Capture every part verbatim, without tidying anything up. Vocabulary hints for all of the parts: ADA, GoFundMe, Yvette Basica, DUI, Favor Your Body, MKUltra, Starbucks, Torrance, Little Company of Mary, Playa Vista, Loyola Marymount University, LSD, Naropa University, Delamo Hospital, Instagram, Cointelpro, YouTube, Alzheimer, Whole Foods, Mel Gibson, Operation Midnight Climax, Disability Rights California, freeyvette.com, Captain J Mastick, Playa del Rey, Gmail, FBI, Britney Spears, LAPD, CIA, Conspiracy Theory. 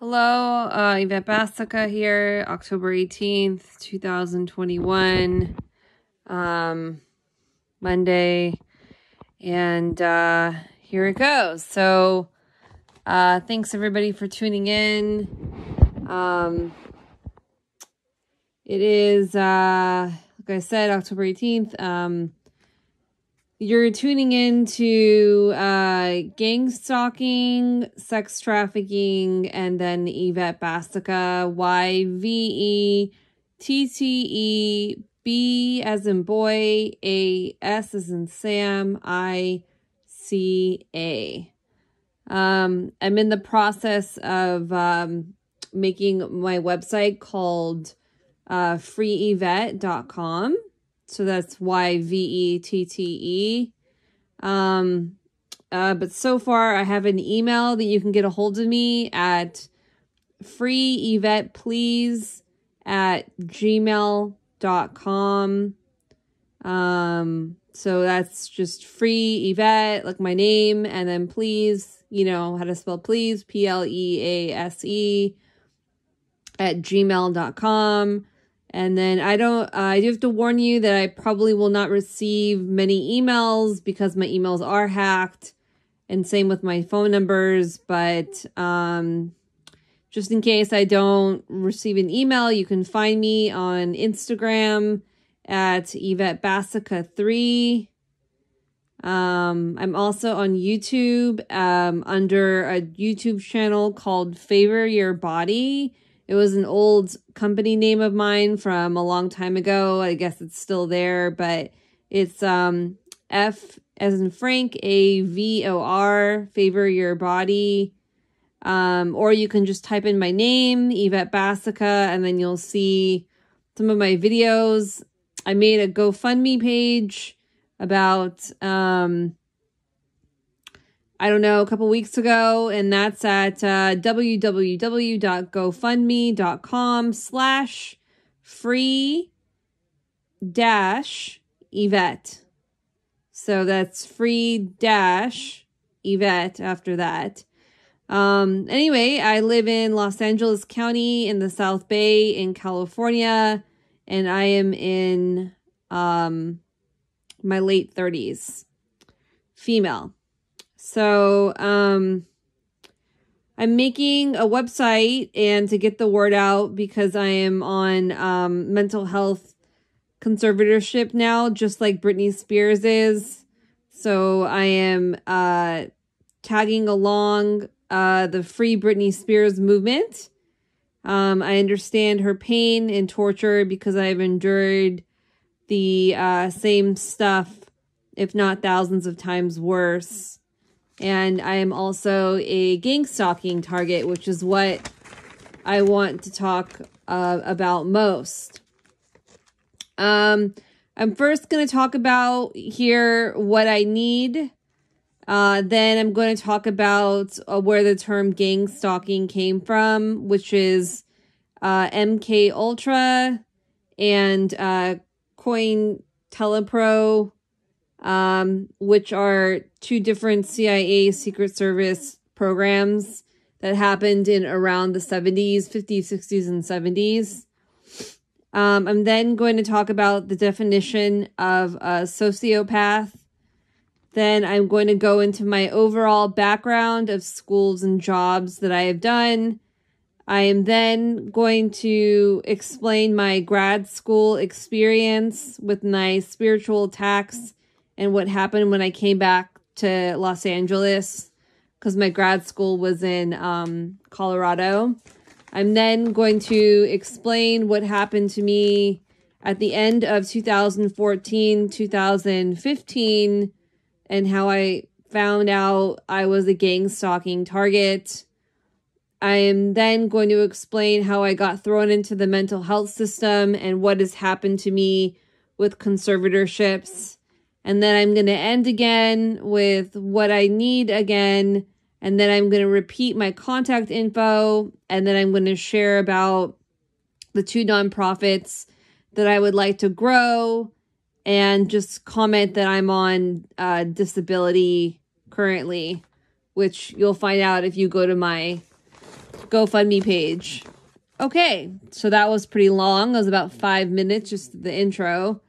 Hello, uh, Yvette Basica here, October eighteenth, twenty twenty-one, um, Monday, and uh, here it goes. So, uh, thanks everybody for tuning in. Um, it is, uh, like I said, October eighteenth. Um, you're tuning in to uh, gang stalking, sex trafficking, and then Yvette Basica, Y V E T T E, B as in boy, A S as in Sam, I C A. Um, I'm in the process of um, making my website called uh, free yvette dot com. So that's Y V E T T E. Um, uh, but so far, I have an email that you can get a hold of me at free yvette please at gmail dot com. Um, so that's just free Yvette, like my name, and then please, you know, how to spell please, P L E A S E, at gmail dot com. And then I don't, uh, I do have to warn you that I probably will not receive many emails because my emails are hacked, and same with my phone numbers. But um, just in case I don't receive an email, you can find me on Instagram at Yvette Basica three. Um, I'm also on YouTube um, under a YouTube channel called Favor Your Body. It was an old company name of mine from a long time ago. I guess it's still there, but it's um, F as in Frank, A V O R, Favor Your Body. Um, or you can just type in my name, Yvette Basica, and then you'll see some of my videos. I made a GoFundMe page about, um, I don't know, a couple weeks ago, and that's at uh, www.gofundme.com slash free dash Yvette. So that's free dash Yvette after that. Um, anyway, I live in Los Angeles County in the South Bay in California, and I am in um, my late thirties, female. So, um, I'm making a website and to get the word out because I am on, um, mental health conservatorship now, just like Britney Spears is. So I am, uh, tagging along, uh, the Free Britney Spears movement. Um, I understand her pain and torture because I've endured the, uh, same stuff, if not thousands of times worse. And I am also a gang stalking target, which is what I want to talk uh, about most. Um, I'm first going to talk about here what I need. Uh, then I'm going to talk about uh, where the term gang stalking came from, which is uh, MKUltra and uh, Cointelpro. Um, which are two different C I A Secret Service programs that happened in around the seventies, fifties, sixties, and seventies. Um, I'm then going to talk about the definition of a sociopath. Then I'm going to go into my overall background of schools and jobs that I have done. I am then going to explain my grad school experience with my spiritual attacks and what happened when I came back to Los Angeles, because my grad school was in um, Colorado. I'm then going to explain what happened to me at the end of two thousand fourteen, two thousand fifteen, and how I found out I was a gang stalking target. I am then going to explain how I got thrown into the mental health system and what has happened to me with conservatorships. And then I'm going to end again with what I need again. And then I'm going to repeat my contact info. And then I'm going to share about the two nonprofits that I would like to grow and just comment that I'm on uh, disability currently, which you'll find out if you go to my GoFundMe page. Okay, so that was pretty long. It was about five minutes, just the intro.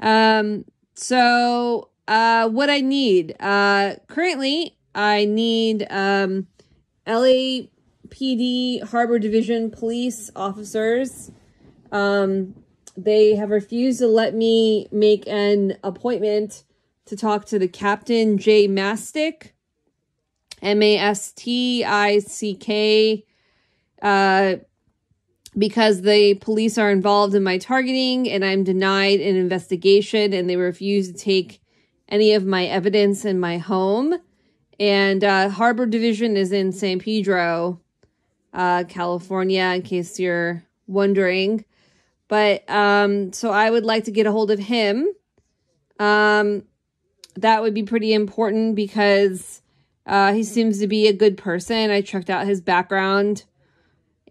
Um, so uh, what I need. Uh, currently, I need um, L A P D Harbor Division police officers. Um, they have refused to let me make an appointment to talk to the Captain J Mastick, M A S T I C K, uh, because the police are involved in my targeting and I'm denied an investigation, and they refuse to take any of my evidence in my home. And uh, Harbor Division is in San Pedro, uh, California, in case you're wondering. But um, so I would like to get a hold of him. Um, that would be pretty important because uh, he seems to be a good person. I checked out his background,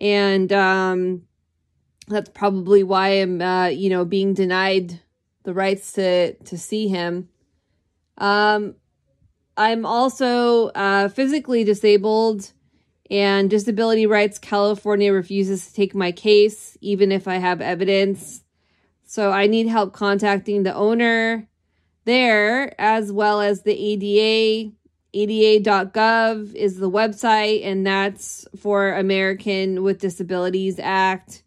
and um, that's probably why I'm, uh, you know, being denied the rights to to see him. Um, I'm also uh, physically disabled, and Disability Rights California refuses to take my case, even if I have evidence. So I need help contacting the owner there, as well as the A D A. A D A dot gov is the website, and that's for American with Disabilities Act.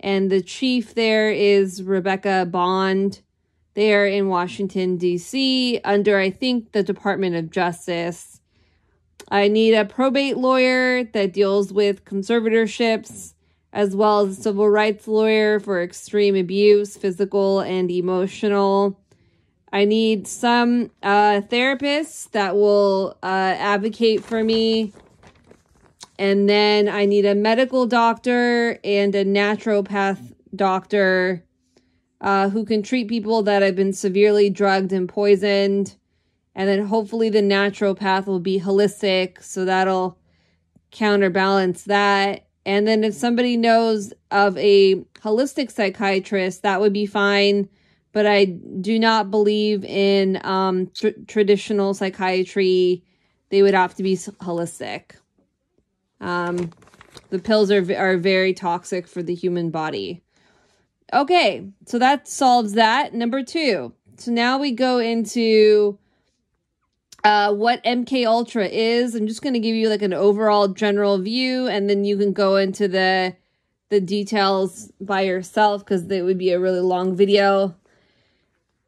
And the chief there is Rebecca Bond. They are in Washington, D C, under, I think, the Department of Justice. I need a probate lawyer that deals with conservatorships, as well as a civil rights lawyer for extreme abuse, physical and emotional. I need some uh, therapists that will uh, advocate for me. And then I need a medical doctor and a naturopath doctor uh, who can treat people that have been severely drugged and poisoned. And then hopefully the naturopath will be holistic, so that'll counterbalance that. And then if somebody knows of a holistic psychiatrist, that would be fine. But I do not believe in um, tr traditional psychiatry. They would have to be holistic. Um, the pills are, are very toxic for the human body. Okay, so that solves that. Number two. So now we go into uh, what MKUltra is. I'm just going to give you like an overall general view, and then you can go into the, the details by yourself, because it would be a really long video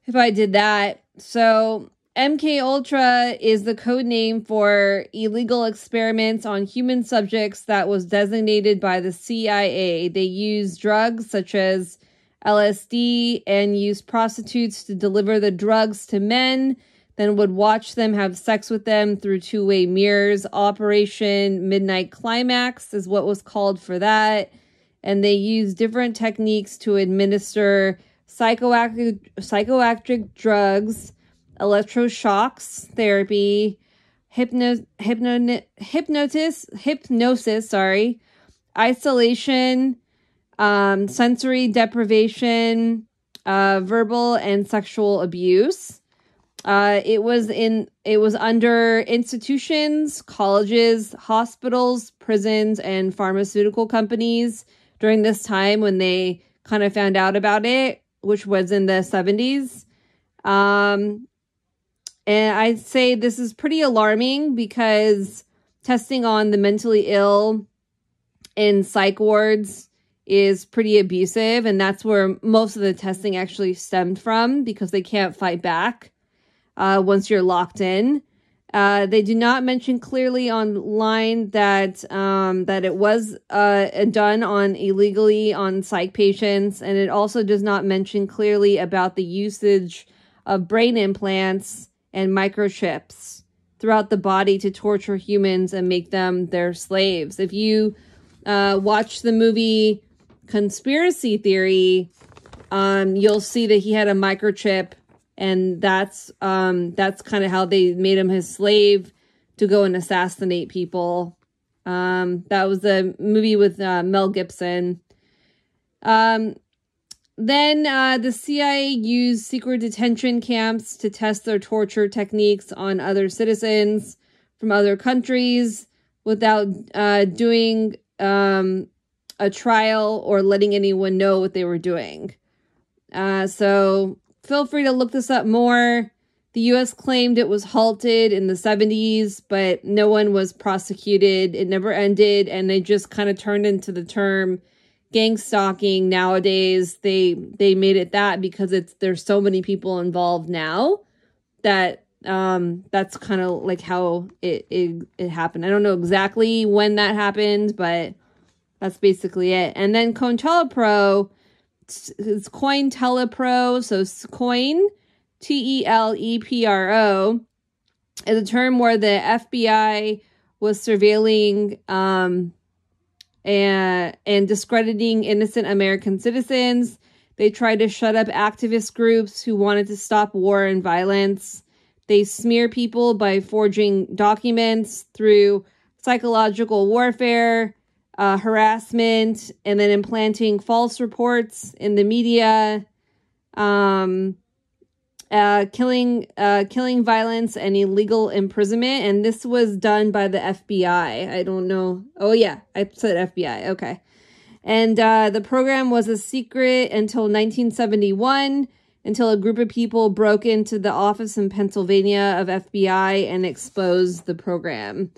if I did that. So MKUltra is the code name for illegal experiments on human subjects that was designated by the C I A. They use drugs such as L S D and use prostitutes to deliver the drugs to men, then would watch them have sex with them through two-way mirrors. Operation Midnight Climax is what was called for that. And they use different techniques to administer Psychoactive, psychoactive drugs, electroshocks, therapy, hypno, hypno, hypnotis, hypnosis, sorry, isolation, um, sensory deprivation, uh, verbal and sexual abuse. Uh, it was in it was under institutions, colleges, hospitals, prisons, and pharmaceutical companies during this time when they kind of found out about it, which was in the seventies. Um, and I'd say this is pretty alarming because testing on the mentally ill in psych wards is pretty abusive, and that's where most of the testing actually stemmed from, because they can't fight back uh, once you're locked in. Uh, they do not mention clearly online that um, that it was uh, done on illegally on psych patients, and it also does not mention clearly about the usage of brain implants and microchips throughout the body to torture humans and make them their slaves. If you uh, watch the movie Conspiracy Theory, um, you'll see that he had a microchip. And that's um, that's kind of how they made him his slave to go and assassinate people. Um, that was the movie with uh, Mel Gibson. Um, then uh, the C I A used secret detention camps to test their torture techniques on other citizens from other countries. without uh, doing um, a trial or letting anyone know what they were doing. Uh, so feel free to look this up more. The U S claimed it was halted in the seventies, but no one was prosecuted. It never ended, and they just kind of turned into the term gang stalking nowadays. They they made it that because it's there's so many people involved now that um, that's kind of like how it, it, it happened. I don't know exactly when that happened, but that's basically it. And then Cointelpro, it's, it's Cointelpro, so it's coin... T E L E P R O is a term where the F B I was surveilling um, and, and discrediting innocent American citizens. They tried to shut up activist groups who wanted to stop war and violence. They smear people by forging documents through psychological warfare, uh, harassment, and then implanting false reports in the media. Um... Uh, killing, uh, killing violence and illegal imprisonment. And this was done by the F B I. I don't know. Oh yeah, I said F B I. Okay. And, uh, the program was a secret until nineteen seventy-one, until a group of people broke into the office in Pennsylvania of F B I and exposed the program.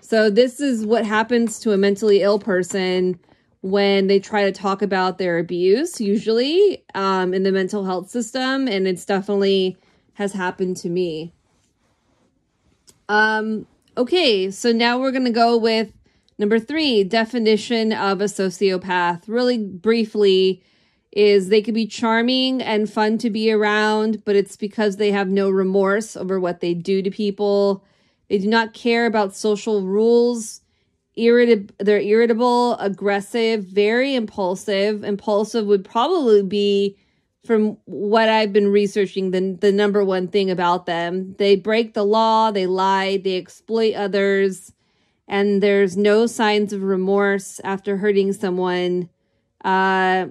So this is what happens to a mentally ill person when they try to talk about their abuse, usually um, in the mental health system. And it's definitely has happened to me. Um, okay, so now we're going to go with number three, definition of a sociopath. Really briefly is they could be charming and fun to be around, but it's because they have no remorse over what they do to people. They do not care about social rules. Irritab- they're irritable, aggressive, very impulsive. Impulsive would probably be, from what I've been researching, the, the number one thing about them. They break the law, they lie, they exploit others, and there's no signs of remorse after hurting someone. Uh,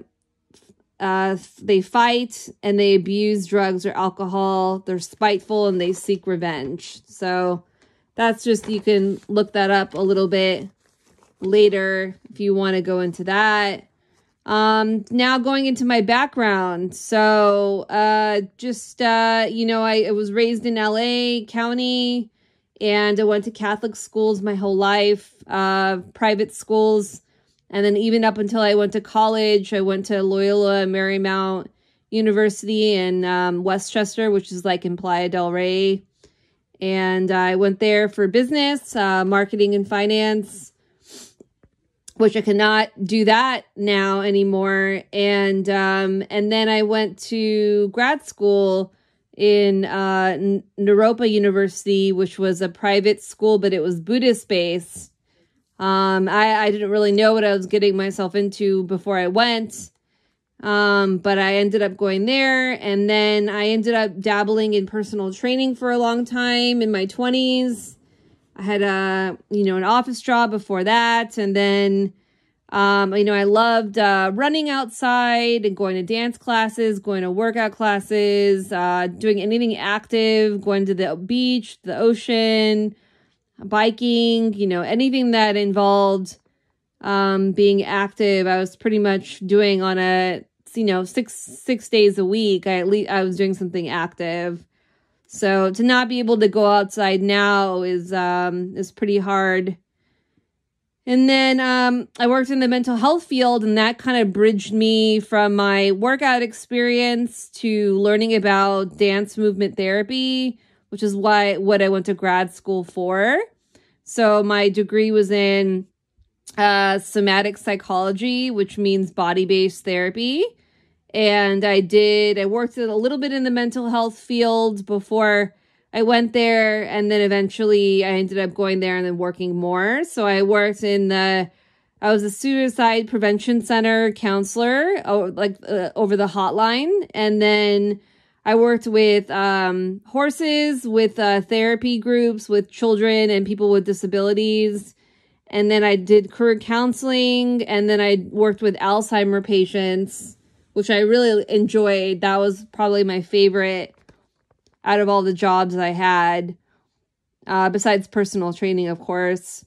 uh, they fight and they abuse drugs or alcohol. They're spiteful and they seek revenge. So that's just, you can look that up a little bit later if you want to go into that. Um, now going into my background. So uh, just, uh, you know, I, I was raised in L A County, and I went to Catholic schools my whole life, uh, private schools. And then even up until I went to college, I went to Loyola Marymount University in um, Westchester, which is like in Playa del Rey. And I went there for business, uh, marketing and finance, which I cannot do that now anymore. And um, and then I went to grad school in uh, Naropa University, which was a private school, but it was Buddhist-based. Um, I, I didn't really know what I was getting myself into before I went. Um, but I ended up going there, and then I ended up dabbling in personal training for a long time in my twenties. I had a, you know, an office job before that. And then, um, you know, I loved, uh, running outside and going to dance classes, going to workout classes, uh, doing anything active, going to the beach, the ocean, biking, you know, anything that involved, um, being active. I was pretty much doing on a, you know, six six days a week, I at least I was doing something active. So to not be able to go outside now is um is pretty hard. And then um I worked in the mental health field, and that kind of bridged me from my workout experience to learning about dance movement therapy, which is why what I went to grad school for. So my degree was in uh somatic psychology, which means body-based therapy. And I did, I worked a little bit in the mental health field before I went there. And then eventually I ended up going there and then working more. So I worked in the, I was a suicide prevention center counselor, oh, like uh, over the hotline. And then I worked with um, horses, with uh, therapy groups, with children and people with disabilities. And then I did career counseling, and then I worked with Alzheimer patients, which I really enjoyed. That was probably my favorite out of all the jobs I had, uh, besides personal training, of course.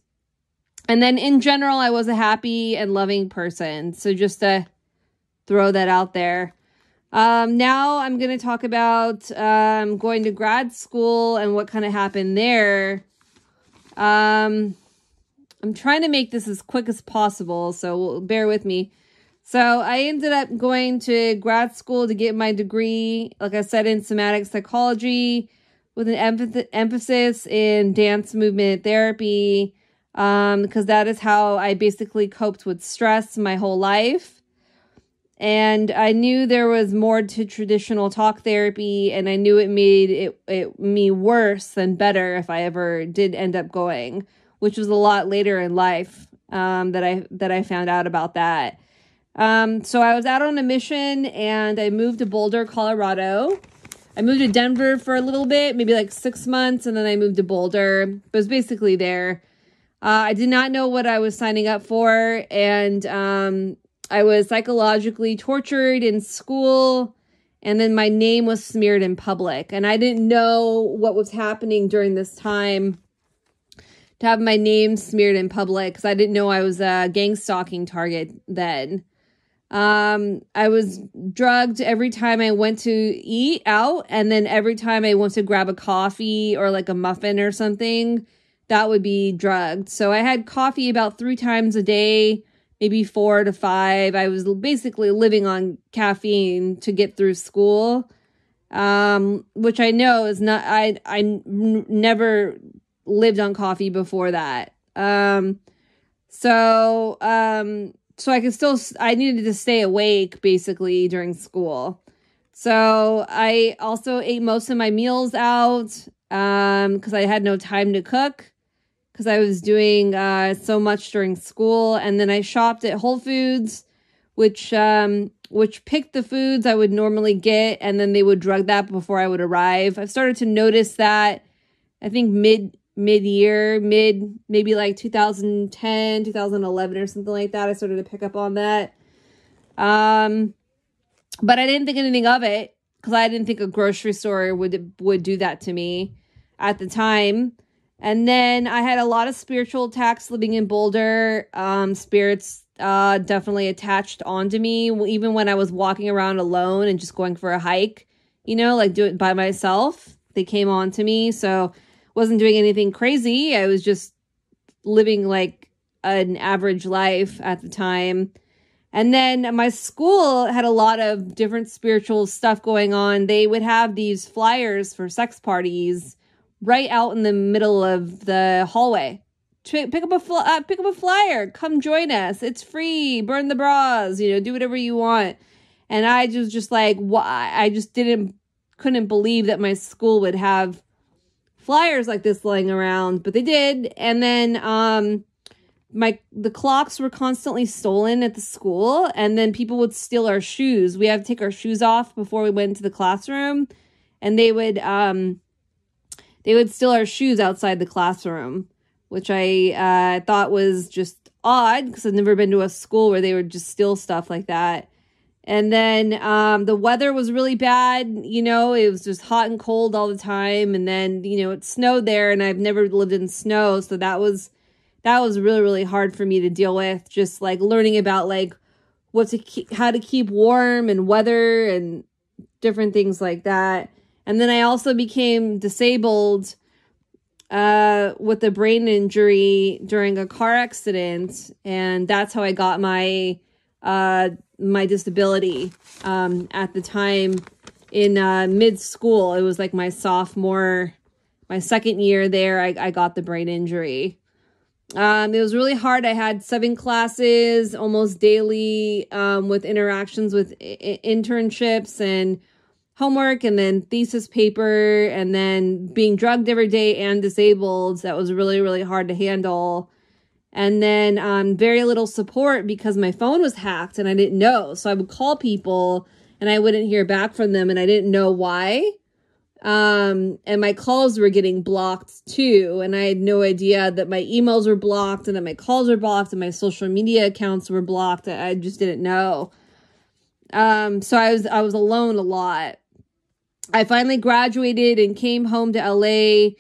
And then in general, I was a happy and loving person. So just to throw that out there. Um, now I'm going to talk about um, going to grad school and what kind of happened there. Um, I'm trying to make this as quick as possible, so bear with me. So I ended up going to grad school to get my degree, like I said, in somatic psychology with an emph- emphasis in dance movement therapy, um, because that is how I basically coped with stress my whole life. And I knew there was more to traditional talk therapy, and I knew it made it, it me worse than better if I ever did end up going, which was a lot later in life um, that I that I found out about that. Um, so I was out on a mission, and I moved to Boulder, Colorado. I moved to Denver for a little bit, maybe like six months, and then I moved to Boulder. But it was basically there. Uh, I did not know what I was signing up for, and um, I was psychologically tortured in school, and then my name was smeared in public. And I didn't know what was happening during this time to have my name smeared in public, because I didn't know I was a gang stalking target then. Um, I was drugged every time I went to eat out, and then every time I went to grab a coffee or like a muffin or something, that would be drugged. So I had coffee about three times a day, maybe four to five. I was basically living on caffeine to get through school, um, which I know is not, I, I n- never lived on coffee before that. Um, so, um, so I could still, I needed to stay awake basically during school. So I also ate most of my meals out, um, cause I had no time to cook, because I was doing uh, so much during school. And then I shopped at Whole Foods, which um, which picked the foods I would normally get, and then they would drug that before I would arrive. I've started to notice that, I think, mid, mid-year, mid, maybe like two thousand ten, two thousand eleven or something like that. I started to pick up on that. Um, but I didn't think anything of it, because I didn't think a grocery store would would do that to me at the time. And then I had a lot of spiritual attacks living in Boulder. Um, spirits uh, definitely attached onto me, even when I was walking around alone and just going for a hike, you know, like do it by myself. They came on to me. So wasn't doing anything crazy. I was just living like an average life at the time. And then my school had a lot of different spiritual stuff going on. They would have these flyers for sex parties right out in the middle of the hallway. Pick up a fl- uh, pick up a flyer. Come join us. It's free. Burn the bras. You know, do whatever you want. And I just just like why I just didn't couldn't believe that my school would have flyers like this lying around, but they did. And then um, my the clocks were constantly stolen at the school, and then people would steal our shoes. We had to take our shoes off before we went into the classroom, and they would. Um, They would steal our shoes outside the classroom, which I uh, thought was just odd, because I've never been to a school where they would just steal stuff like that. And then um, the weather was really bad. You know, it was just hot and cold all the time. And then, you know, it snowed there, and I've never lived in snow. So that was that was really, really hard for me to deal with. Just like learning about like what to keep, how to keep warm and weather and different things like that. And then I also became disabled uh, with a brain injury during a car accident, and that's how I got my uh, my disability um, at the time in uh, mid school. It was like my sophomore, my second year there. I, I got the brain injury. Um, it was really hard. I had seven classes almost daily um, with interactions with I- internships and homework, and then thesis paper, and then being drugged every day and disabled. That was really, really hard to handle. And then um, very little support, because my phone was hacked and I didn't know. So I would call people and I wouldn't hear back from them, and I didn't know why. Um, and my calls were getting blocked too. And I had no idea that my emails were blocked, and that my calls were blocked, and my social media accounts were blocked. I just didn't know. Um, so I was, I was alone a lot. I finally graduated and came home to L A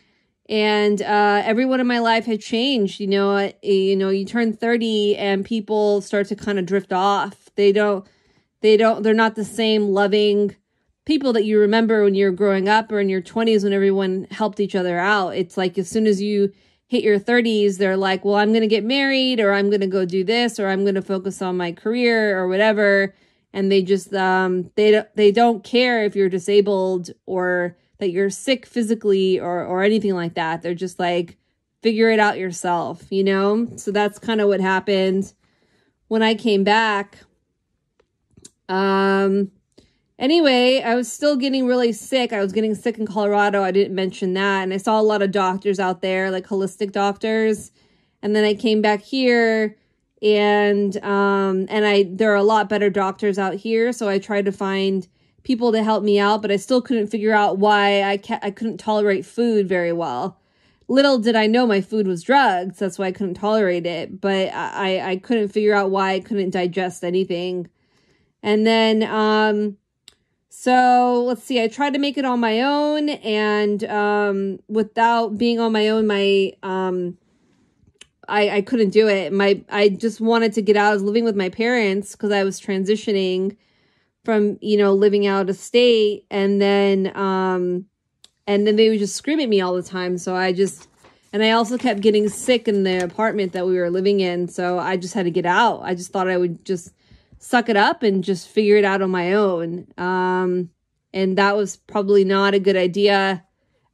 And uh, everyone in my life had changed. You know, I, you know, you turn thirty and people start to kind of drift off. They don't, they don't, they're not the same loving people that you remember when you're growing up or in your twenties when everyone helped each other out. It's like as soon as you hit your thirties, they're like, well, I'm going to get married, or I'm going to go do this, or I'm going to focus on my career or whatever. And they just, um, they, they don't care if you're disabled or that you're sick physically or, or anything like that. They're just like, figure it out yourself, you know? So that's kind of what happened when I came back. Um, anyway, I was still getting really sick. I was getting sick in Colorado. I didn't mention that. And I saw a lot of doctors out there, like holistic doctors. And then I came back here. And um, and I there are a lot better doctors out here, so I tried to find people to help me out, but I still couldn't figure out why I ca- I couldn't tolerate food very well. Little did I know my food was drugs, that's why I couldn't tolerate it, but I, I couldn't figure out why I couldn't digest anything. And then, um, so let's see, I tried to make it on my own, and um, without being on my own, my... Um, I, I couldn't do it. My I just wanted to get out. I was living with my parents because I was transitioning from, you know, living out of state. And then um, and then they would just scream at me all the time. So I just, and I also kept getting sick in the apartment that we were living in. So I just had to get out. I just thought I would just suck it up and just figure it out on my own. Um, and that was probably not a good idea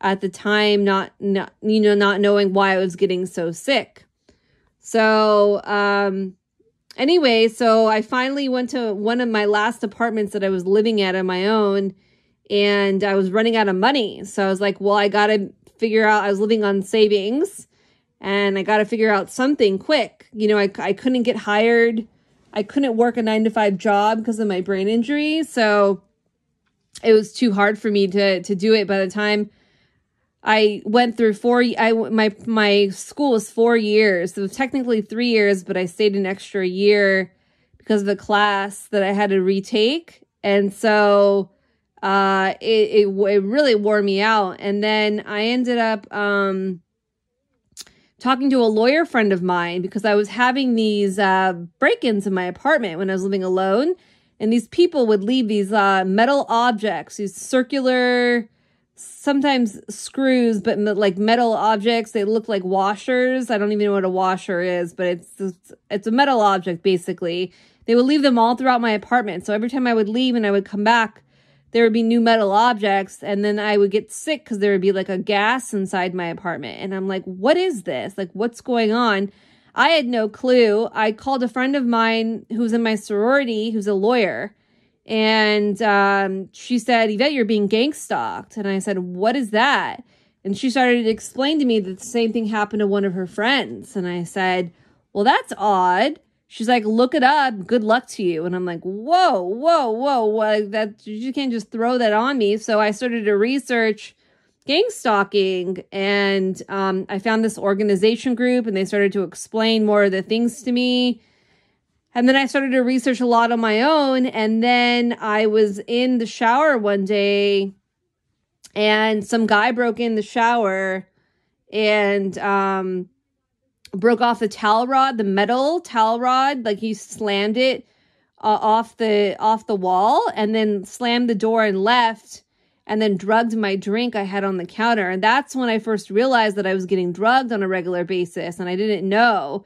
at the time, not, not you know, not knowing why I was getting so sick. So um, anyway, so I finally went to one of my last apartments that I was living at on my own, and I was running out of money. So I was like, well, I got to figure out, I was living on savings, and I got to figure out something quick. You know, I, I couldn't get hired. I couldn't work a nine to five job because of my brain injury. So it was too hard for me to, to do it by the time I went through four, I, my my school was four years, so it was technically three years, but I stayed an extra year because of a class that I had to retake. And so uh, it, it, it really wore me out. And then I ended up um, talking to a lawyer friend of mine because I was having these uh, break-ins in my apartment when I was living alone. And these people would leave these uh, metal objects, these circular... sometimes screws, but like metal objects. They look like washers. I don't even know what a washer is, but it's, it's it's a metal object, basically. They would leave them all throughout my apartment. So every time I would leave and I would come back, there would be new metal objects. And then I would get sick because there would be like a gas inside my apartment. And I'm like, what is this? Like, what's going on? I had no clue. I called a friend of mine who's in my sorority, who's a lawyer. And um, she said, Yvette, you're being gang stalked. And I said, what is that? And she started to explain to me that the same thing happened to one of her friends. And I said, well, that's odd. She's like, look it up. Good luck to you. And I'm like, whoa, whoa, whoa. What? That, you can't just throw that on me. So I started to research gang stalking. And um, I found this organization group. And they started to explain more of the things to me. And then I started to research a lot on my own. And then I was in the shower one day and some guy broke in the shower and um, broke off the towel rod, the metal towel rod. Like he slammed it uh, off the off the wall and then slammed the door and left and then drugged my drink I had on the counter. And that's when I first realized that I was getting drugged on a regular basis and I didn't know.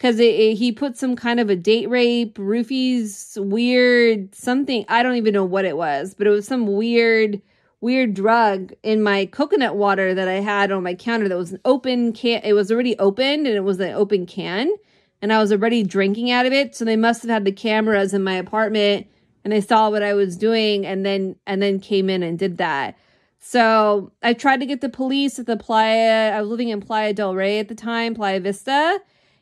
Because he put some kind of a date rape, roofies, weird something. I don't even know what it was. But it was some weird, weird drug in my coconut water that I had on my counter that was an open can. It was already opened and it was an open can. And I was already drinking out of it. So they must have had the cameras in my apartment. And they saw what I was doing and then and then came in and did that. So I tried to get the police at the Playa. I was living in Playa del Rey at the time, Playa Vista.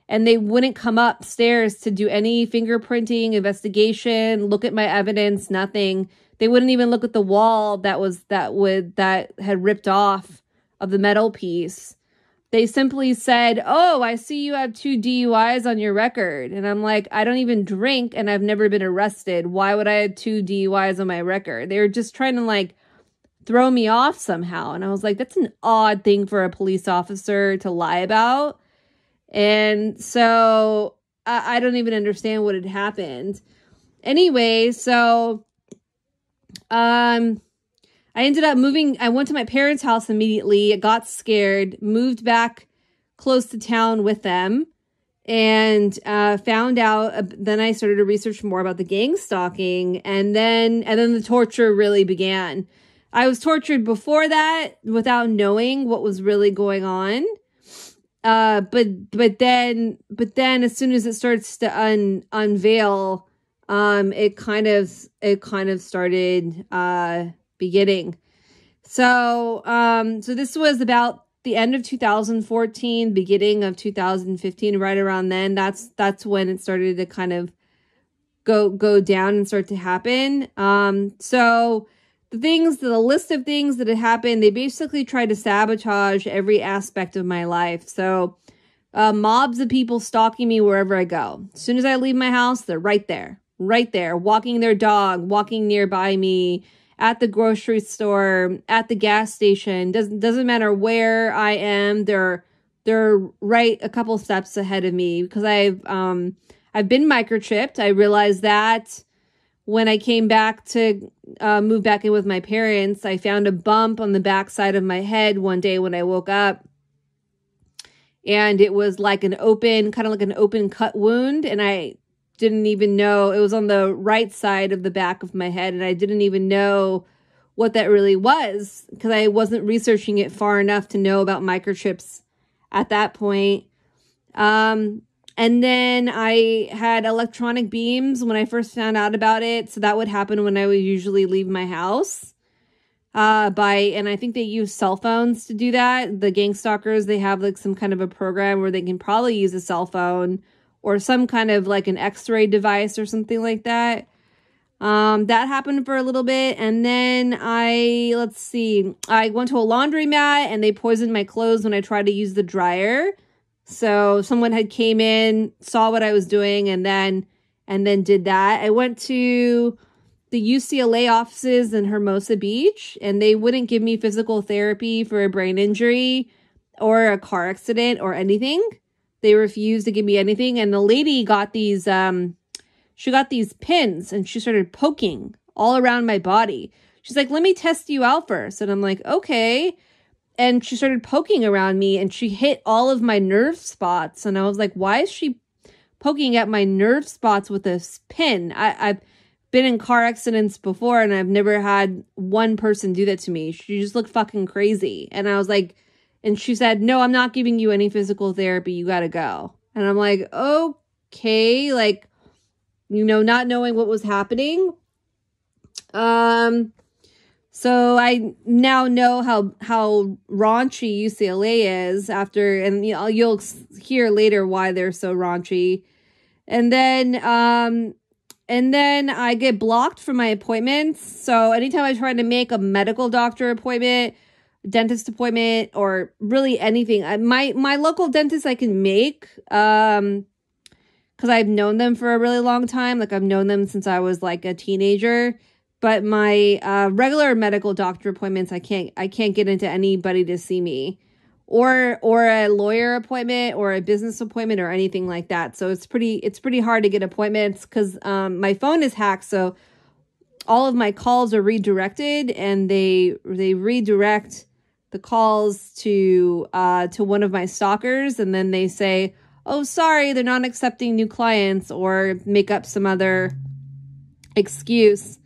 And they wouldn't come upstairs to do any fingerprinting, investigation, look at my evidence, nothing. They wouldn't even look at the wall that was that would that had ripped off of the metal piece. They simply said, "Oh, I see you have two D U Is on your record." And I'm like, "I don't even drink and I've never been arrested. Why would I have two D U Is on my record?" They were just trying to like throw me off somehow. And I was like, that's an odd thing for a police officer to lie about. And so I, I don't even understand what had happened. Anyway, so um, I ended up moving. I went to my parents' house immediately. I got scared, moved back close to town with them, and uh, found out. Uh, then I started to research more about the gang stalking, and then and then the torture really began. I was tortured before that without knowing what was really going on. Uh, but but then but then as soon as it starts to un, unveil. Um, it kind of, it kind of started, uh, beginning. So, um, so this was about the end of two thousand fourteen, beginning of two thousand fifteen, right around then. That's, that's when it started to kind of go, go down and start to happen. Um, so the things, the list of things that had happened, they basically tried to sabotage every aspect of my life. So, uh, mobs of people stalking me wherever I go. As soon as I leave my house, they're right there. Right there, walking their dog, walking nearby me, at the grocery store, at the gas station. Doesn't doesn't matter where I am. They're they're right a couple steps ahead of me because I've um I've been microchipped. I realized that when I came back to uh, move back in with my parents. I found a bump on the backside of my head one day when I woke up, and it was like an open, kind of like an open cut wound, and I. didn't even know it was on the right side of the back of my head. And I didn't even know what that really was because I wasn't researching it far enough to know about microchips at that point. Um, and then I had electronic beams when I first found out about it. So that would happen when I would usually leave my house uh, by, and I think they use cell phones to do that. The gang stalkers, they have like some kind of a program where they can probably use a cell phone or some kind of like an x-ray device or something like that. Um, that happened for a little bit. And then I, let's see, I went to a laundromat and they poisoned my clothes when I tried to use the dryer. So someone had came in, saw what I was doing, and then, and then did that. I went to the U C L A offices in Hermosa Beach and they wouldn't give me physical therapy for a brain injury or a car accident or anything. They refused to give me anything. And the lady got these, um, she got these pins and she started poking all around my body. She's like, let me test you out first. And I'm like, okay. And she started poking around me and she hit all of my nerve spots. And I was like, why is she poking at my nerve spots with this pin? I, I've been in car accidents before and I've never had one person do that to me. She just looked fucking crazy. And I was like, and she said, no, I'm not giving you any physical therapy. You got to go. And I'm like, okay, like, you know, not knowing what was happening. Um, so I now know how, how raunchy U C L A is after, and you know, you'll hear later why they're so raunchy. And then, um, and then I get blocked from my appointments. So anytime I try to make a medical doctor appointment, dentist appointment, or really anything. I, my my local dentist I can make um, because I've known them for a really long time. Like I've known them since I was like a teenager. But my uh, regular medical doctor appointments, I can't I can't get into anybody to see me, or or a lawyer appointment or a business appointment or anything like that. So it's pretty it's pretty hard to get appointments because um, my phone is hacked. So all of my calls are redirected, and they they redirect the calls to uh, to one of my stalkers, and then they say, oh, sorry, they're not accepting new clients, or make up some other excuse.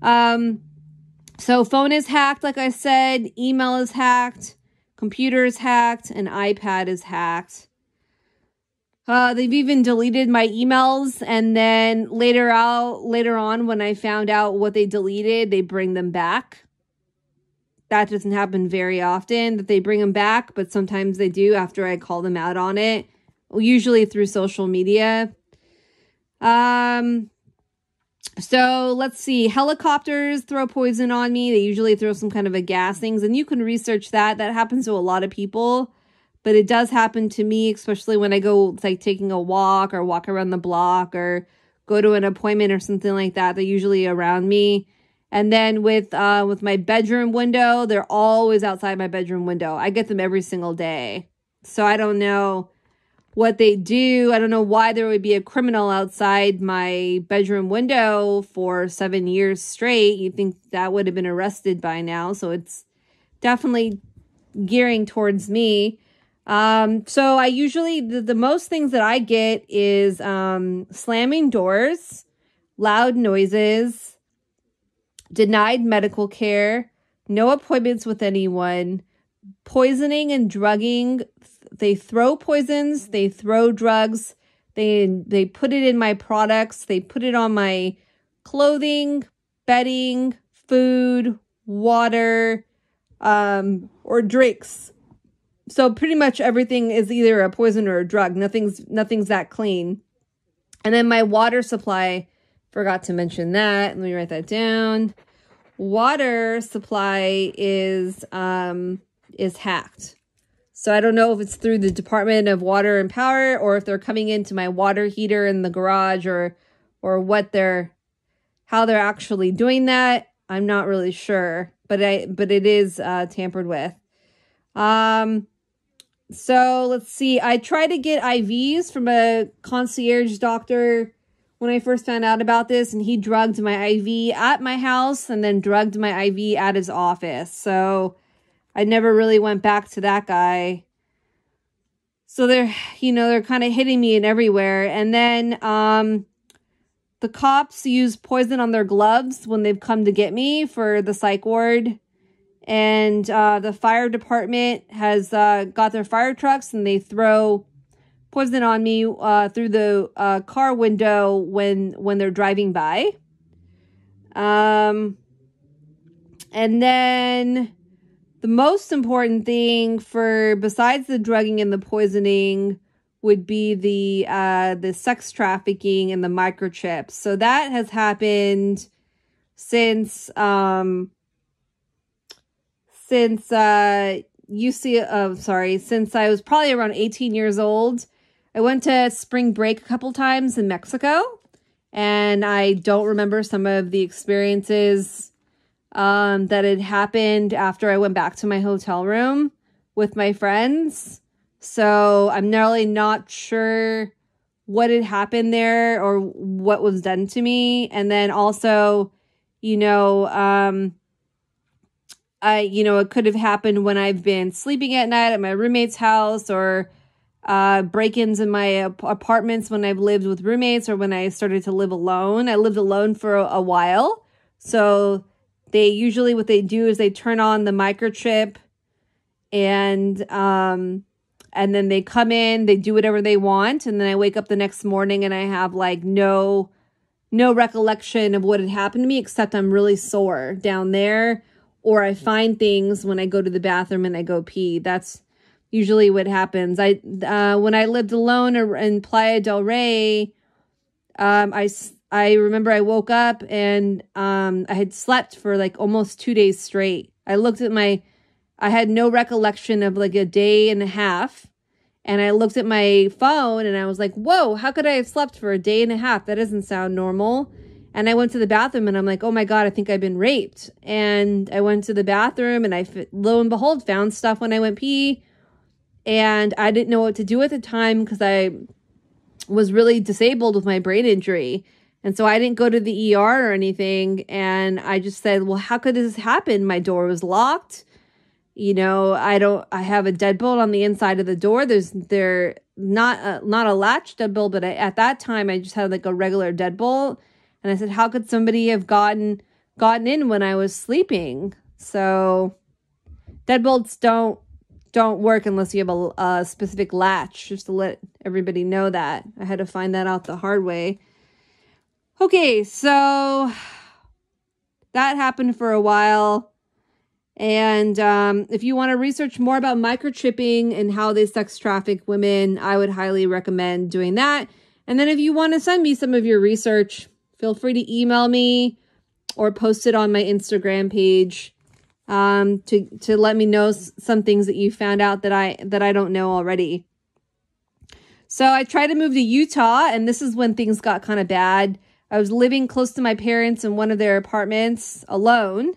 Um, so phone is hacked, like I said, email is hacked, computer is hacked, and iPad is hacked. Uh, they've even deleted my emails, and then later out, later on, when I found out what they deleted, they bring them back. That doesn't happen very often that they bring them back, but sometimes they do after I call them out on it, usually through social media. Um, so let's see. Helicopters throw poison on me. They usually throw some kind of a gas things, and you can research that. That happens to a lot of people. But it does happen to me, especially when I go like taking a walk or walk around the block or go to an appointment or something like that. They're usually around me. And then with uh, with my bedroom window, they're always outside my bedroom window. I get them every single day. So I don't know what they do. I don't know why there would be a criminal outside my bedroom window for seven years straight. You'd think that would have been arrested by now. So it's definitely gearing towards me. Um, so I usually, the, the most things that I get is um, slamming doors, loud noises, denied medical care, no appointments with anyone, poisoning and drugging. They throw poisons, they throw drugs, they they put it in my products, they put it on my clothing, bedding, food, water, um, or drinks. So pretty much everything is either a poison or a drug. Nothing's nothing's that clean. And then my water supply, forgot to mention that. Let me write that down. Water supply is um is hacked. So I don't know if it's through the Department of Water and Power or if they're coming into my water heater in the garage or or what they're how they're actually doing that. I'm not really sure, but I but it is uh, tampered with. Um so let's see. I tried to get I Vs from a concierge doctor when I first found out about this, and he drugged my I V at my house and then drugged my I V at his office. So I never really went back to that guy. So they're, you know, they're kind of hitting me in everywhere. And then um, the cops use poison on their gloves when they've come to get me for the psych ward. And uh, the fire department has uh, got their fire trucks and they throw poison on me uh, through the uh, car window when when they're driving by. Um, and then... The most important thing for, besides the drugging and the poisoning, would be the uh, the sex trafficking and the microchips. So that has happened since um, since uh, U C. Oh, sorry, since I was probably around eighteen years old. I went to spring break a couple times in Mexico, and I don't remember some of the experiences Um, that had happened after I went back to my hotel room with my friends. So I'm really not sure what had happened there or what was done to me. And then also, you know, um, I, you know, it could have happened when I've been sleeping at night at my roommate's house, or uh, break-ins in my ap- apartments when I've lived with roommates, or when I started to live alone. I lived alone for a, a while. So they usually, what they do is they turn on the microchip, and um, and then they come in, they do whatever they want. And then I wake up the next morning and I have like no, no recollection of what had happened to me, except I'm really sore down there, or I find things when I go to the bathroom and I go pee. That's usually what happens. I uh, when I lived alone in Playa del Rey, um, I I remember I woke up and um, I had slept for like almost two days straight. I looked at my, I had no recollection of like a day and a half. And I looked at my phone and I was like, whoa, how could I have slept for a day and a half? That doesn't sound normal. And I went to the bathroom and I'm like, oh my God, I think I've been raped. And I went to the bathroom and I, lo and behold, found stuff when I went pee. And I didn't know what to do at the time because I was really disabled with my brain injury. And so I didn't go to the E R or anything. And I just said, well, how could this happen? My door was locked. You know, I don't, I have a deadbolt on the inside of the door. There's, they're not, a, not a latch deadbolt, but I, at that time I just had like a regular deadbolt. And I said, how could somebody have gotten, gotten in when I was sleeping? So deadbolts don't, don't work unless you have a, a specific latch, just to let everybody know that. I had to find that out the hard way. Okay, so that happened for a while. And um, if you want to research more about microchipping and how they sex traffic women, I would highly recommend doing that. And then if you want to send me some of your research, feel free to email me or post it on my Instagram page um, to, to let me know some things that you found out that I, that I don't know already. So I tried to move to Utah, and this is when things got kind of bad. I was living close to my parents in one of their apartments alone.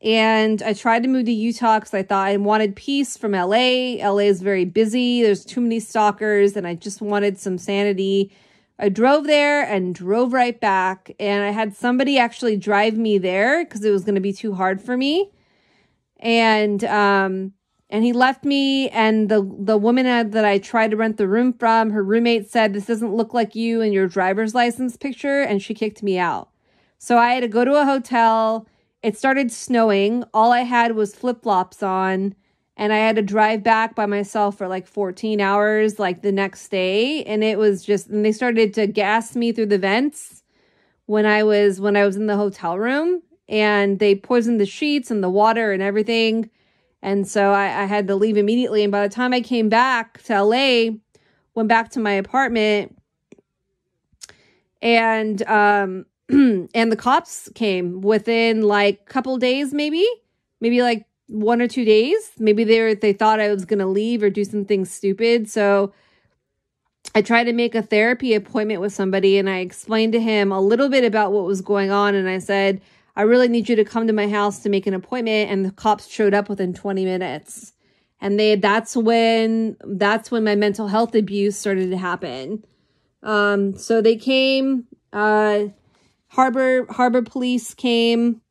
And I tried to move to Utah because I thought I wanted peace from L A. L A is very busy. There's too many stalkers and I just wanted some sanity. I drove there and drove right back. And I had somebody actually drive me there because it was going to be too hard for me. And um, and he left me. And the, the woman that I tried to rent the room from, her roommate said, "This doesn't look like you and your driver's license picture." And she kicked me out. So I had to go to a hotel. It started snowing. All I had was flip-flops on, and I had to drive back by myself for like fourteen hours, like the next day. And it was just, and they started to gas me through the vents when I was, when I was in the hotel room, and they poisoned the sheets and the water and everything. And so I, I had to leave immediately. And by the time I came back to L A, went back to my apartment, and, um, and the cops came within like a couple days, maybe, maybe like one or two days. Maybe they were, they thought I was going to leave or do something stupid. So I tried to make a therapy appointment with somebody, and I explained to him a little bit about what was going on. And I said, "I really need you to come to my house to make an appointment." And the cops showed up within twenty minutes. And they, that's when, that's when my mental health abuse started to happen. Um, so they came, uh, Harbor Harbor Police came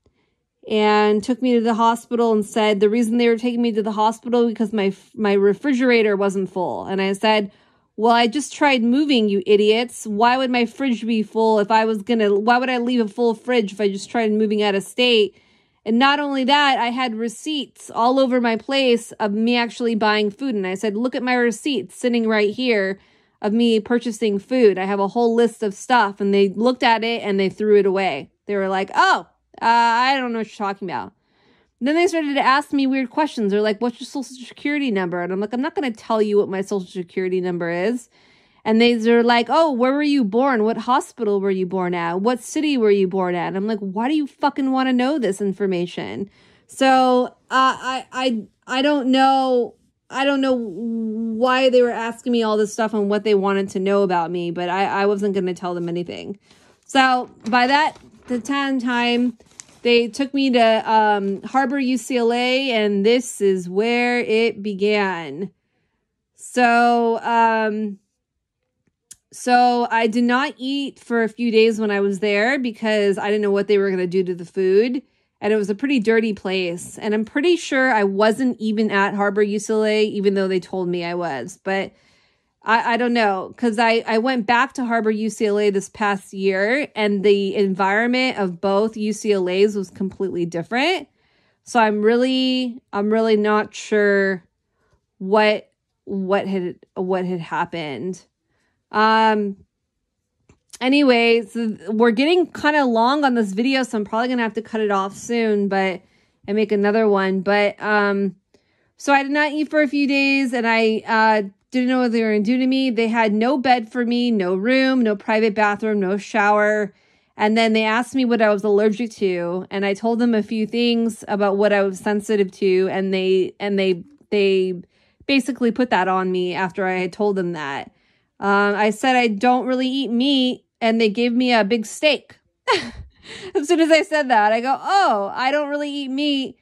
and took me to the hospital and said the reason they were taking me to the hospital because my my refrigerator wasn't full. And I said, "Well, I just tried moving, you idiots. Why would my fridge be full if I was gonna? Why would I leave a full fridge if I just tried moving out of state?" And not only that, I had receipts all over my place of me actually buying food. And I said, "Look at my receipts sitting right here of me purchasing food. I have a whole list of stuff." And they looked at it and they threw it away. They were like, "Oh, uh, I don't know what you're talking about." And then they started to ask me weird questions. They're like, "What's your social security number?" And I'm like, "I'm not going to tell you what my social security number is." And they were like, "Oh, where were you born? What hospital were you born at? What city were you born at?" And I'm like, "Why do you fucking want to know this information?" So uh, I, I, I don't know. I don't know why they were asking me all this stuff and what they wanted to know about me, but I, I wasn't going to tell them anything. So by that the time, time they took me to um, Harbor U C L A, and this is where it began. So, um, so I did not eat for a few days when I was there because I didn't know what they were going to do to the food. And it was a pretty dirty place. And I'm pretty sure I wasn't even at Harbor U C L A, even though they told me I was. But I, I don't know, because I, I went back to Harbor U C L A this past year, and the environment of both U C L As was completely different. So I'm really, I'm really not sure what what had what had happened. Um Anyways, we're getting kind of long on this video, so I'm probably going to have to cut it off soon, but and make another one. But um, so I did not eat for a few days, and I uh, didn't know what they were going to do to me. They had no bed for me, no room, no private bathroom, no shower. And then they asked me what I was allergic to, and I told them a few things about what I was sensitive to, and they and they they basically put that on me after I had told them that. Um, I said I don't really eat meat. And they gave me a big steak. As soon as I said that, I go, "Oh, I don't really eat meat."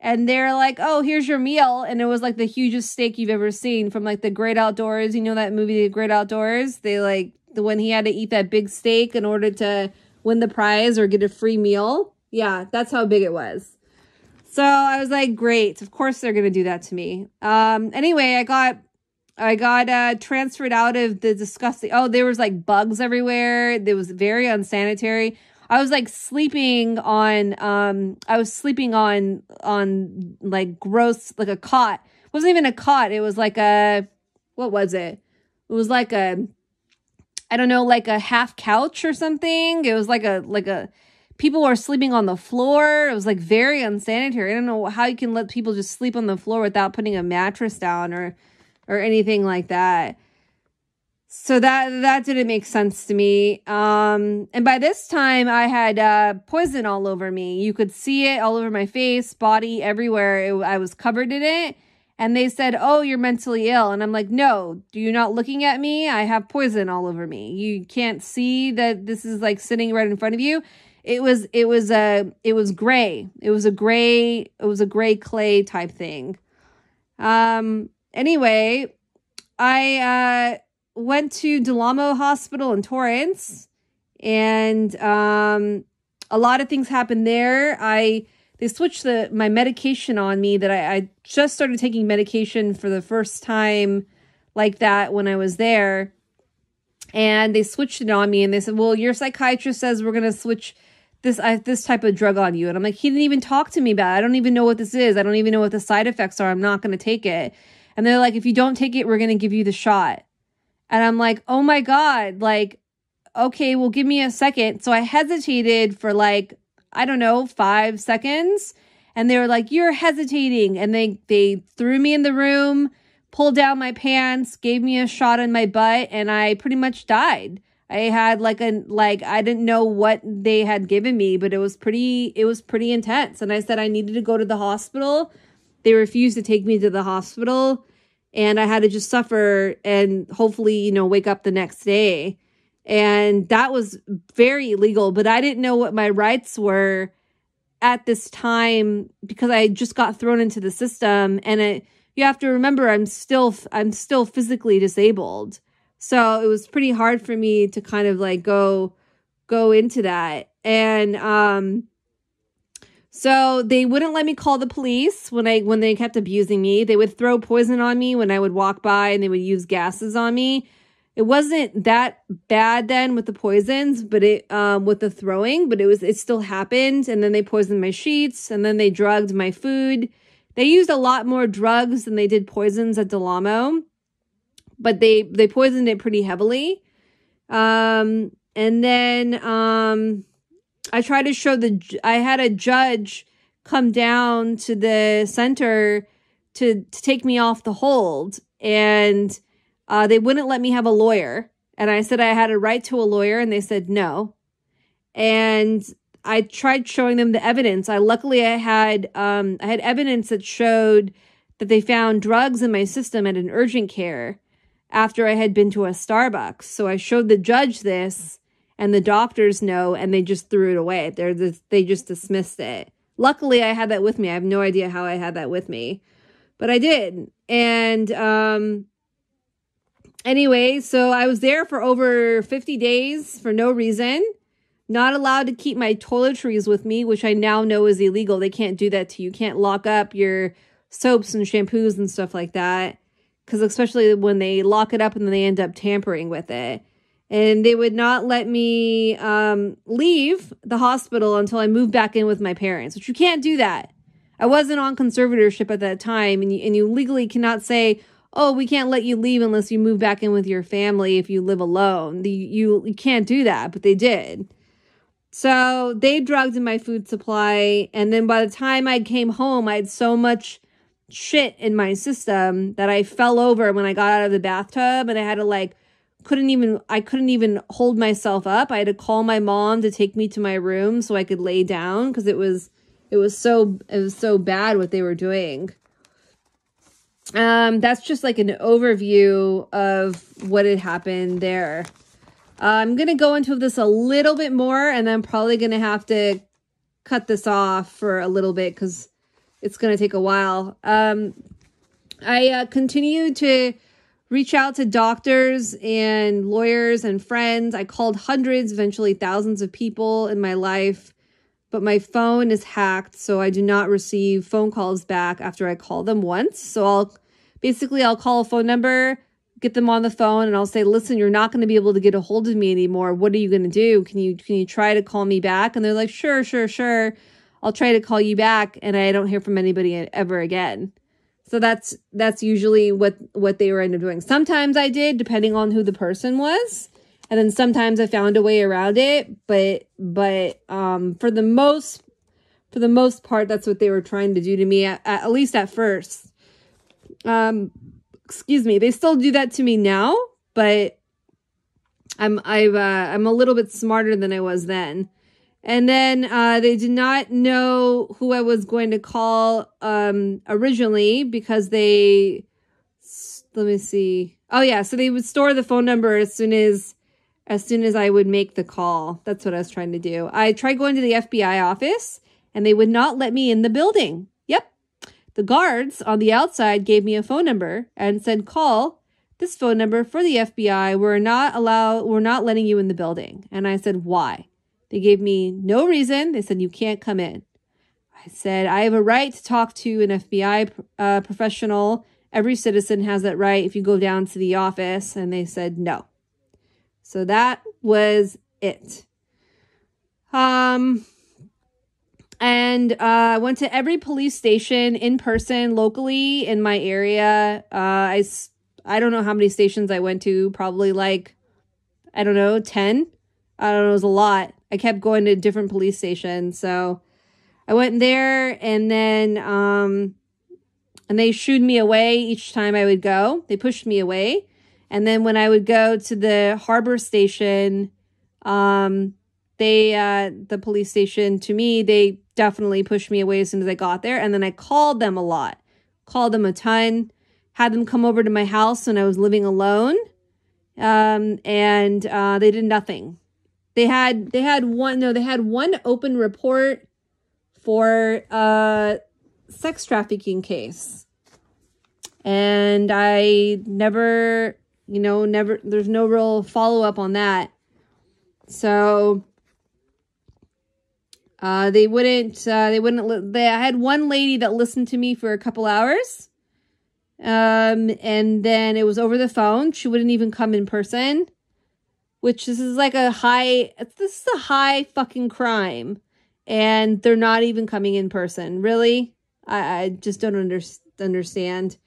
And they're like, "Oh, here's your meal." And it was like the hugest steak you've ever seen from like The Great Outdoors. You know that movie, The Great Outdoors? They like, the when he had to eat that big steak in order to win the prize or get a free meal. Yeah, that's how big it was. So I was like, great. Of course they're going to do that to me. Um, anyway, I got... I got uh, transferred out of the disgusting... Oh, there was like bugs everywhere. It was very unsanitary. I was like sleeping on... Um, I was sleeping on on like gross... Like a cot. It wasn't even a cot. It was like a... What was it? It was like a... I don't know, like a half couch or something. It was like a... like a people were sleeping on the floor. It was like very unsanitary. I don't know how you can let people just sleep on the floor without putting a mattress down or... or anything like that. So that that didn't make sense to me. Um, and by this time, I had uh, poison all over me. You could see it all over my face, body, everywhere. It, I was covered in it. and they said, oh, you're mentally ill. And I'm like, no, you're not looking at me. I have poison all over me. You can't see that this is like sitting right in front of you. It was, it was a, it was gray. It was a gray, it was a gray clay type thing. Um, anyway, I, uh, went to Delamo Hospital in Torrance, and, um, a lot of things happened there. I, they switched the, my medication on me that I, I just started taking medication for the first time like that when I was there. And they switched it on me, and they said, well, your psychiatrist says we're going to switch this I, this type of drug on you. And I'm like, he didn't even talk to me about it. I don't even know what this is. I don't even know what the side effects are. I'm not going to take it. And they're like, if you don't take it, we're going to give you the shot. And I'm like, oh my God, like, okay, well, give me a second. So I hesitated for like, I don't know, five seconds. And they were like, you're hesitating. And they, they threw me in the room, pulled down my pants, gave me a shot in my butt, and I pretty much died. I had like a, like, I didn't know what they had given me, but it was pretty, it was pretty intense. And I said I needed to go to the hospital. They refused to take me to the hospital, and I had to just suffer and hopefully, you know, wake up the next day. And that was very illegal, but I didn't know what my rights were at this time because I just got thrown into the system. And it, you have to remember, I'm still, I'm still physically disabled. So it was pretty hard for me to kind of like go, go into that. And, um, so they wouldn't let me call the police when I, when they kept abusing me. They would throw poison on me when I would walk by, and they would use gases on me. It wasn't that bad then with the poisons, but it, um, with the throwing, but it was, it still happened. And then they poisoned my sheets, and then they drugged my food. They used a lot more drugs than they did poisons at Delamo, but they, they poisoned it pretty heavily. Um, and then um, I tried to show the, I had a judge come down to the center to, to take me off the hold, and uh, they wouldn't let me have a lawyer. And I said I had a right to a lawyer, and they said no. And I tried showing them the evidence. I luckily I had um, I had evidence that showed that they found drugs in my system at an urgent care after I had been to a Starbucks. So I showed the judge this, and the doctors know, and they just threw it away. They're just, they just dismissed it. Luckily, I had that with me. I have no idea how I had that with me, but I did. And um, anyway, so I was there for over fifty days for no reason. Not allowed to keep my toiletries with me, which I now know is illegal. They can't do that to you. You can't lock up your soaps and shampoos and stuff like that, because especially when they lock it up and then they end up tampering with it. And they would not let me um, leave the hospital until I moved back in with my parents, which you can't do that. I wasn't on conservatorship at that time, and you, and you legally cannot say, oh, we can't let you leave unless you move back in with your family if you live alone. You, you, you can't do that, but they did. So they drugged in my food supply, and then by the time I came home, I had so much shit in my system that I fell over when I got out of the bathtub, and I had to like, couldn't even, I couldn't even hold myself up. I had to call my mom to take me to my room so I could lay down, because it was, it was so, it was so bad what they were doing. Um, that's just like an overview of what had happened there. Uh, I'm going to go into this a little bit more, and I'm probably going to have to cut this off for a little bit because it's going to take a while. Um, I uh, continue to reach out to doctors and lawyers and friends. I called hundreds, eventually thousands of people in my life, but my phone is hacked, so I do not receive phone calls back after I call them once. So I'll basically I'll call a phone number, get them on the phone, and I'll say, listen, you're not going to be able to get a hold of me anymore. What are you going to do? Can you, can you try to call me back? And they're like, sure, sure, sure. I'll try to call you back. And I don't hear from anybody ever again. So that's, that's usually what, what they were end up doing. Sometimes I did, depending on who the person was. And then sometimes I found a way around it. But, but, um, for the most, for the most part, that's what they were trying to do to me, at, at least at first. Um, Excuse me. They still do that to me now, but I'm I've uh, I'm a little bit smarter than I was then, And then uh, they did not know who I was going to call um, originally because they, let me see. Oh, yeah. So they would store the phone number as soon as, as soon as I would make the call. That's what I was trying to do. I tried going to the F B I office and they would not let me in the building. Yep. The guards on the outside gave me a phone number and said, call this phone number for the F B I. We're not allow, we're not letting you in the building. And I said, why? They gave me no reason. They said, you can't come in. I said, I have a right to talk to an F B I uh, professional. Every citizen has that right if you go down to the office. And they said, no. So that was it. Um, and uh, I went to every police station in person locally in my area. Uh, I, I don't know how many stations I went to, probably like, I don't know, ten. I don't know, it was a lot. I kept going to different police stations. So I went there and then um, and they shooed me away each time I would go. They pushed me away. And then when I would go to the harbor station, um, they uh, the police station to me, they definitely pushed me away as soon as I got there. And then I called them a lot, called them a ton, had them come over to my house when I was living alone. Um, and uh, they did nothing. They had, they had one, no, they had one open report for a sex trafficking case. And I never, you know, never, there's no real follow-up on that. So, uh, they wouldn't, uh, they wouldn't, they, I had one lady that listened to me for a couple hours. Um, and then it was over the phone. She wouldn't even come in person. Which this is like a high, this is a high fucking crime. And they're not even coming in person. Really? I, I just don't under, understand.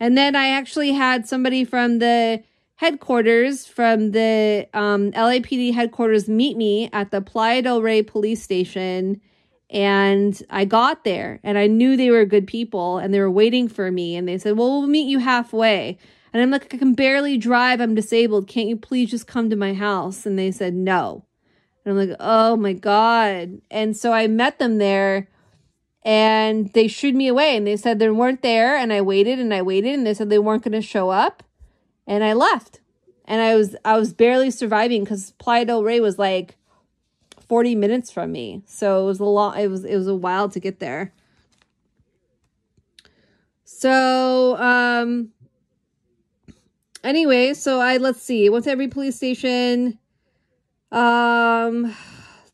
And then I actually had somebody from the headquarters, from the um, L A P D headquarters meet me at the Playa del Rey police station. And I got there and I knew they were good people and they were waiting for me. And they said, well, we'll meet you halfway. And I'm like, I can barely drive. I'm disabled. Can't you please just come to my house? And they said, no. And I'm like, oh my God. And so I met them there and they shooed me away and they said they weren't there. And I waited and I waited and they said they weren't going to show up. And I left and I was, I was barely surviving because Playa del Rey was like forty minutes from me. So it was a lot. It was, it was a while to get there. So, um, Anyway, so I, let's see, went to every police station. Um,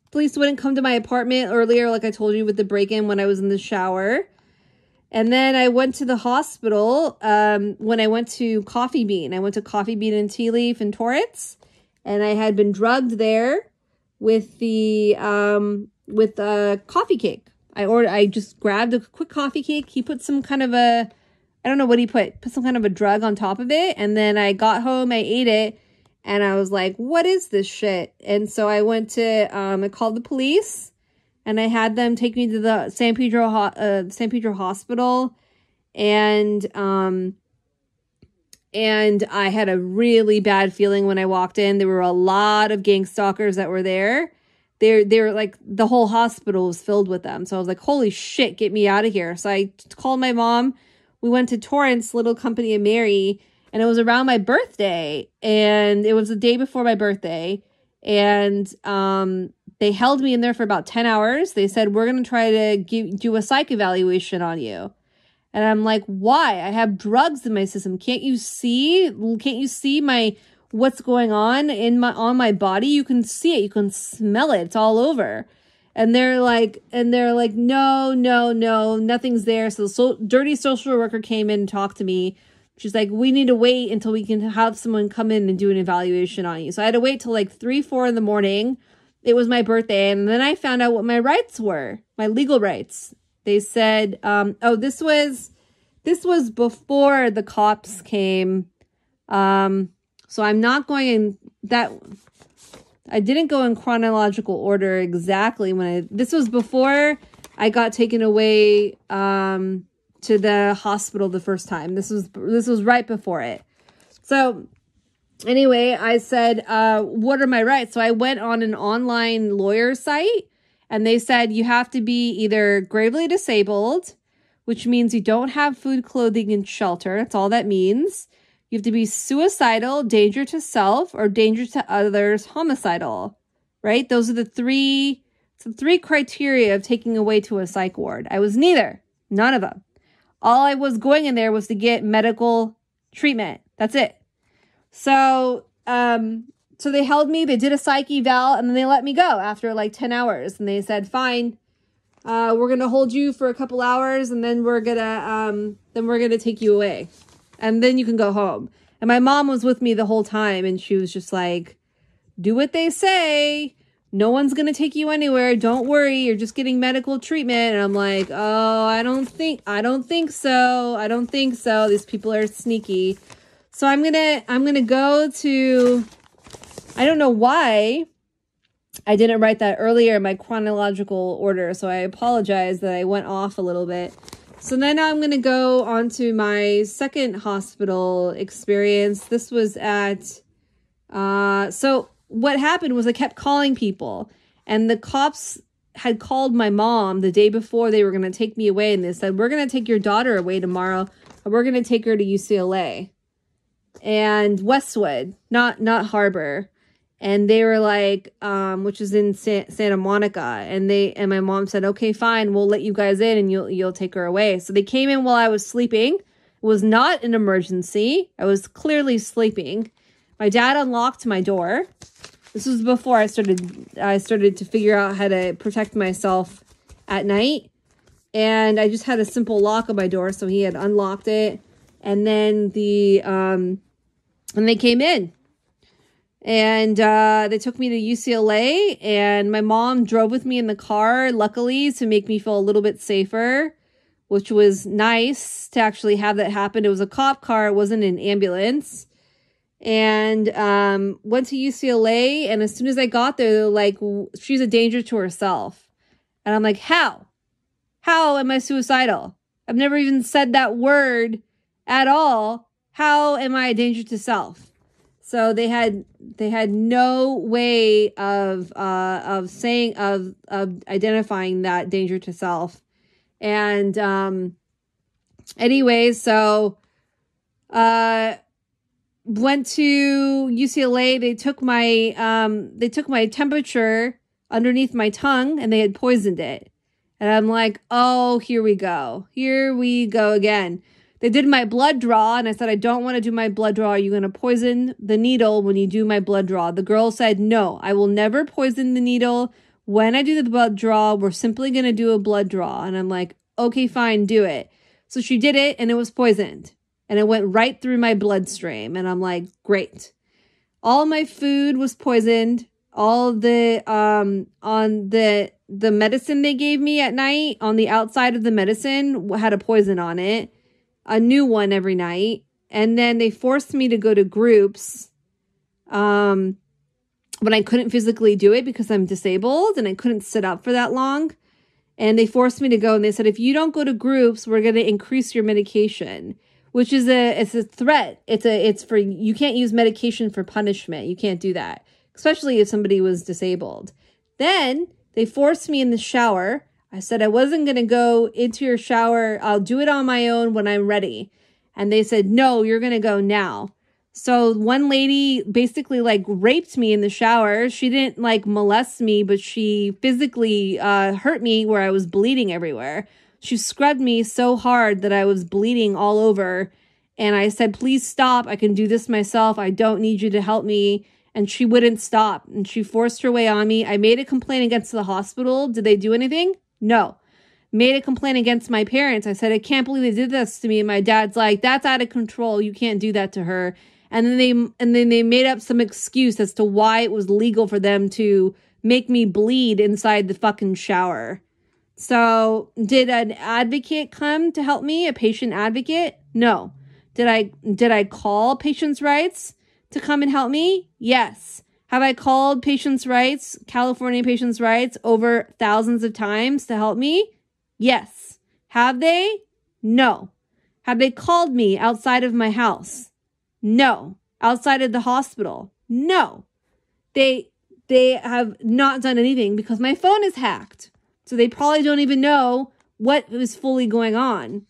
police wouldn't come to my apartment earlier, like I told you, with the break-in when I was in the shower. And then I went to the hospital um, when I went to Coffee Bean. I went to Coffee Bean and Tea Leaf in Torrance. And I had been drugged there with the, um, with a coffee cake. I ordered, I just grabbed a quick coffee cake. He put some kind of a... I don't know what he put, put some kind of a drug on top of it. And then I got home, I ate it, and I was like, what is this shit? And so I went to, um, I called the police, and I had them take me to the San Pedro, uh, San Pedro Hospital. And, um, and I had a really bad feeling when I walked in. There were a lot of gang stalkers that were there. They're, they're like, the whole hospital was filled with them. So I was like, holy shit, get me out of here. So I called my mom. We went to Torrance, Little Company of Mary, and it was around my birthday, and it was the day before my birthday, and um, they held me in there for about ten hours. They said, we're going to try to give, do a psych evaluation on you. And I'm like, why? I have drugs in my system. Can't you see? Can't you see my what's going on in my on my body? You can see it. You can smell it. It's all over. And they're like, and they're like, no, no, no, nothing's there. So the so, dirty social worker came in and talked to me. She's like, we need to wait until we can have someone come in and do an evaluation on you. So I had to wait till like three, four in the morning. It was my birthday. And then I found out what my rights were, my legal rights. They said, um, oh, this was, this was before the cops came. Um, so I'm not going in that... I didn't go in chronological order exactly when I, this was before I got taken away um, to the hospital the first time. This was, this was right before it. So anyway, I said, uh, what are my rights? So I went on an online lawyer site And they said you have to be either gravely disabled, which means you don't have food, clothing, and shelter. That's all that means. You have to be suicidal, danger to self, or danger to others, homicidal, right? Those are the three, the three criteria of taking away to a psych ward. I was neither, none of them. All I was going in there was to get medical treatment. That's it. So, um, so they held me, they did a psych eval, and then they let me go after like ten hours. And they said, fine, uh, we're going to hold you for a couple hours, and then we're going to, um, then we're going to take you away. And then you can go home. And my mom was with me the whole time. And she was just like, do what they say. No one's going to take you anywhere. Don't worry. You're just getting medical treatment. And I'm like, oh, I don't think, I don't think so. I don't think so. These people are sneaky. So I'm going to, I'm going to go to, I don't know why I didn't write that earlier in my chronological order. So I apologize that I went off a little bit. So then I'm going to go on to my second hospital experience. This was at, uh, so what happened was I kept calling people, and the cops had called my mom the day before they were going to take me away. And they said, we're going to take your daughter away tomorrow, and we're going to take her to U C L A and Westwood, not, not Harbor. And they were like, um, which is in Sa- Santa Monica. And they, and my mom said, okay, fine, we'll let you guys in, and you'll, you'll take her away. So they came in while I was sleeping. It was not an emergency. I was clearly sleeping. My dad unlocked my door. This was before I started, I started to figure out how to protect myself at night. And I just had a simple lock on my door. So he had unlocked it. And then the, um, and they came in. And uh, they took me to U C L A, and my mom drove with me in the car, luckily, to make me feel a little bit safer, which was nice to actually have that happen. It was a cop car. It wasn't an ambulance. And um, went to U C L A, and as soon as I got there, they were like, she's a danger to herself. And I'm like, how? How am I suicidal? I've never even said that word at all. How am I a danger to self? So they had they had no way of uh, of saying of of identifying that danger to self, and um, anyway, so uh, went to U C L A. They took my um, they took my temperature underneath my tongue, and they had poisoned it, and I'm like, oh, here we go, here we go again. They did my blood draw, and I said, I don't want to do my blood draw. Are you going to poison the needle when you do my blood draw? The girl said, no, I will never poison the needle. When I do the blood draw, we're simply going to do a blood draw. And I'm like, okay, fine, do it. So she did it, and it was poisoned. And it went right through my bloodstream. And I'm like, great. All my food was poisoned. All the, um, on the, the medicine they gave me at night, on the outside of the medicine, had a poison on it. A new one every night. And then they forced me to go to groups um, when I couldn't physically do it because I'm disabled and I couldn't sit up for that long. And they forced me to go, and they said, if you don't go to groups, we're going to increase your medication, which is a, it's a threat. It's a, it's for, you can't use medication for punishment. You can't do that, especially if somebody was disabled. Then they forced me in the shower. I said, I wasn't going to go into your shower. I'll do it on my own when I'm ready. And they said, no, you're going to go now. So one lady basically like raped me in the shower. She didn't like molest me, but she physically uh, hurt me where I was bleeding everywhere. She scrubbed me so hard that I was bleeding all over. And I said, please stop. I can do this myself. I don't need you to help me. And she wouldn't stop. And she forced her way on me. I made a complaint against the hospital. Did they do anything? No. Made a complaint against my parents. I said, I can't believe they did this to me. And my dad's like, that's out of control. You can't do that to her. And then they and then they made up some excuse as to why it was legal for them to make me bleed inside the fucking shower. So did an advocate come to help me? A patient advocate? No. Did I did I call Patients' Rights to come and help me? Yes. Have I called Patients' Rights, California Patients' Rights, over thousands of times to help me? Yes. Have they? No. Have they called me outside of my house? No. Outside of the hospital? No. They they have not done anything because my phone is hacked. So they probably don't even know what was fully going on.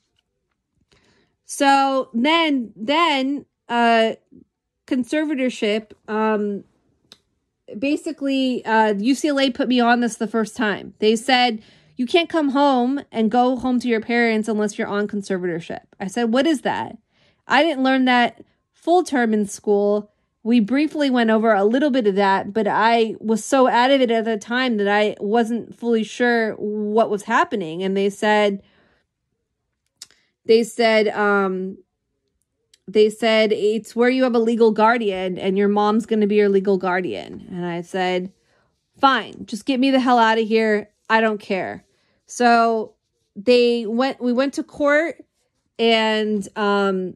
So then, then uh, conservatorship, um, basically uh, U C L A put me on this the first time. They said, you can't come home and go home to your parents unless you're on conservatorship. I said, what is that? I didn't learn that full term in school. We briefly went over a little bit of that, but I was so out of it at the time that I wasn't fully sure what was happening. And they said, they said, um, they said, it's where you have a legal guardian and your mom's going to be your legal guardian. And I said, fine, just get me the hell out of here. I don't care. So they went, we went to court and, um,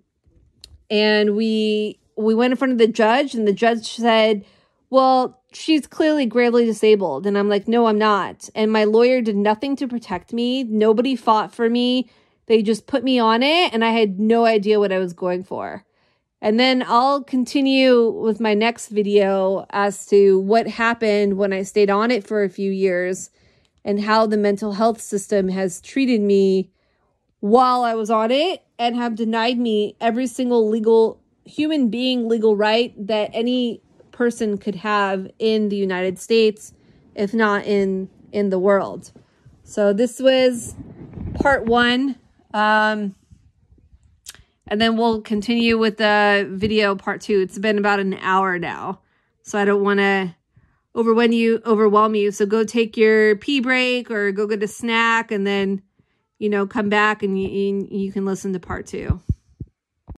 and we, we went in front of the judge and the judge said, well, she's clearly gravely disabled. And I'm like, no, I'm not. And my lawyer did nothing to protect me. Nobody fought for me. They just put me on it and I had no idea what I was going for. And then I'll continue with my next video as to what happened when I stayed on it for a few years and how the mental health system has treated me while I was on it and have denied me every single legal human being legal right that any person could have in the United States, if not in, in the world. So this was part one. Um, and then we'll continue with the video part two. It's been about an hour now, so I don't want to overwhelm you, overwhelm you. So go take your pee break or go get a snack and then, you know, come back and you, you can listen to part two.